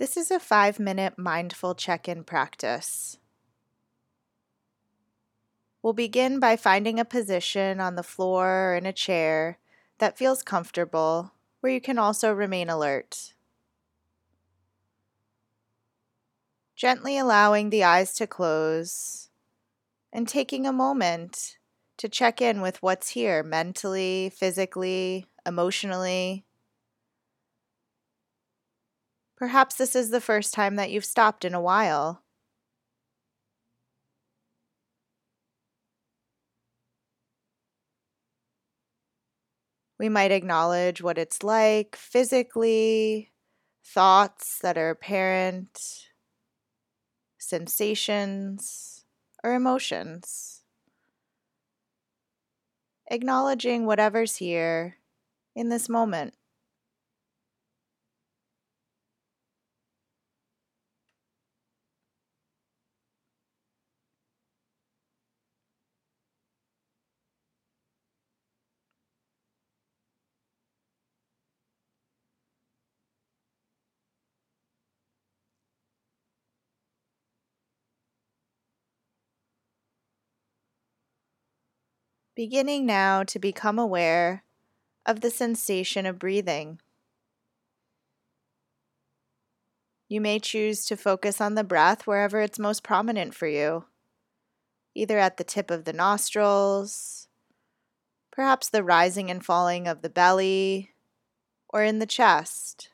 This is a 5-minute mindful check-in practice. We'll begin by finding a position on the floor or in a chair that feels comfortable, where you can also remain alert. Gently allowing the eyes to close and taking a moment to check in with what's here mentally, physically, emotionally. Perhaps this is the first time that you've stopped in a while. We might acknowledge what it's like physically, thoughts that are apparent, sensations, or emotions. Acknowledging whatever's here in this moment. Beginning now to become aware of the sensation of breathing. You may choose to focus on the breath wherever it's most prominent for you, either at the tip of the nostrils, perhaps the rising and falling of the belly, or in the chest.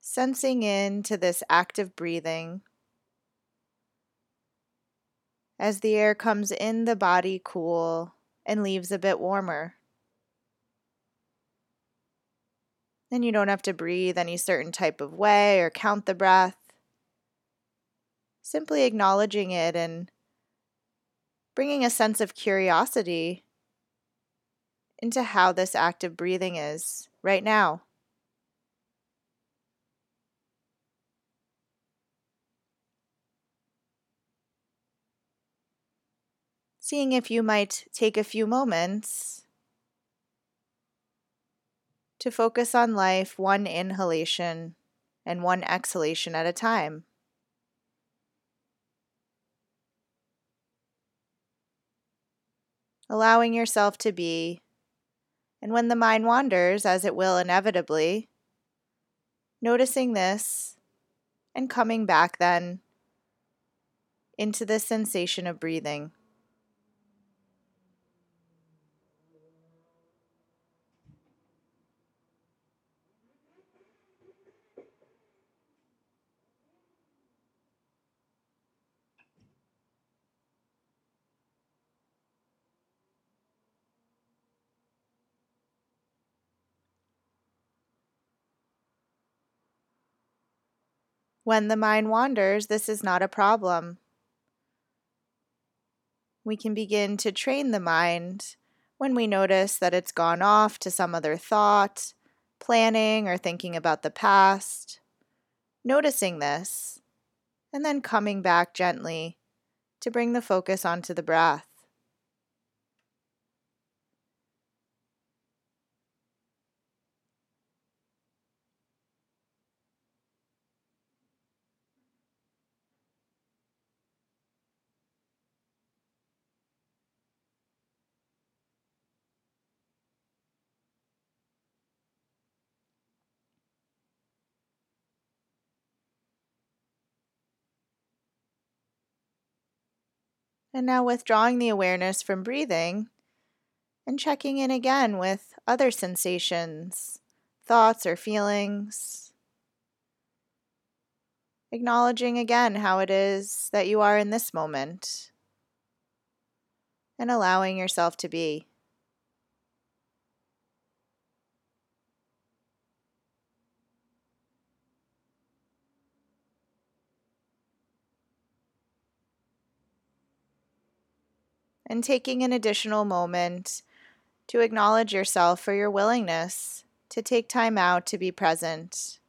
Sensing into this active breathing. As the air comes in, the body cool and leaves a bit warmer. Then you don't have to breathe any certain type of way or count the breath. Simply acknowledging it and bringing a sense of curiosity into how this active breathing is right now. Seeing if you might take a few moments to focus on life one inhalation and one exhalation at a time. Allowing yourself to be, and when the mind wanders, as it will inevitably, noticing this and coming back then into the sensation of breathing. When the mind wanders, this is not a problem. We can begin to train the mind when we notice that it's gone off to some other thought, planning, or thinking about the past. Noticing this, and then coming back gently to bring the focus onto the breath. And now withdrawing the awareness from breathing and checking in again with other sensations, thoughts, or feelings. Acknowledging again how it is that you are in this moment and allowing yourself to be. And taking an additional moment to acknowledge yourself for your willingness to take time out to be present.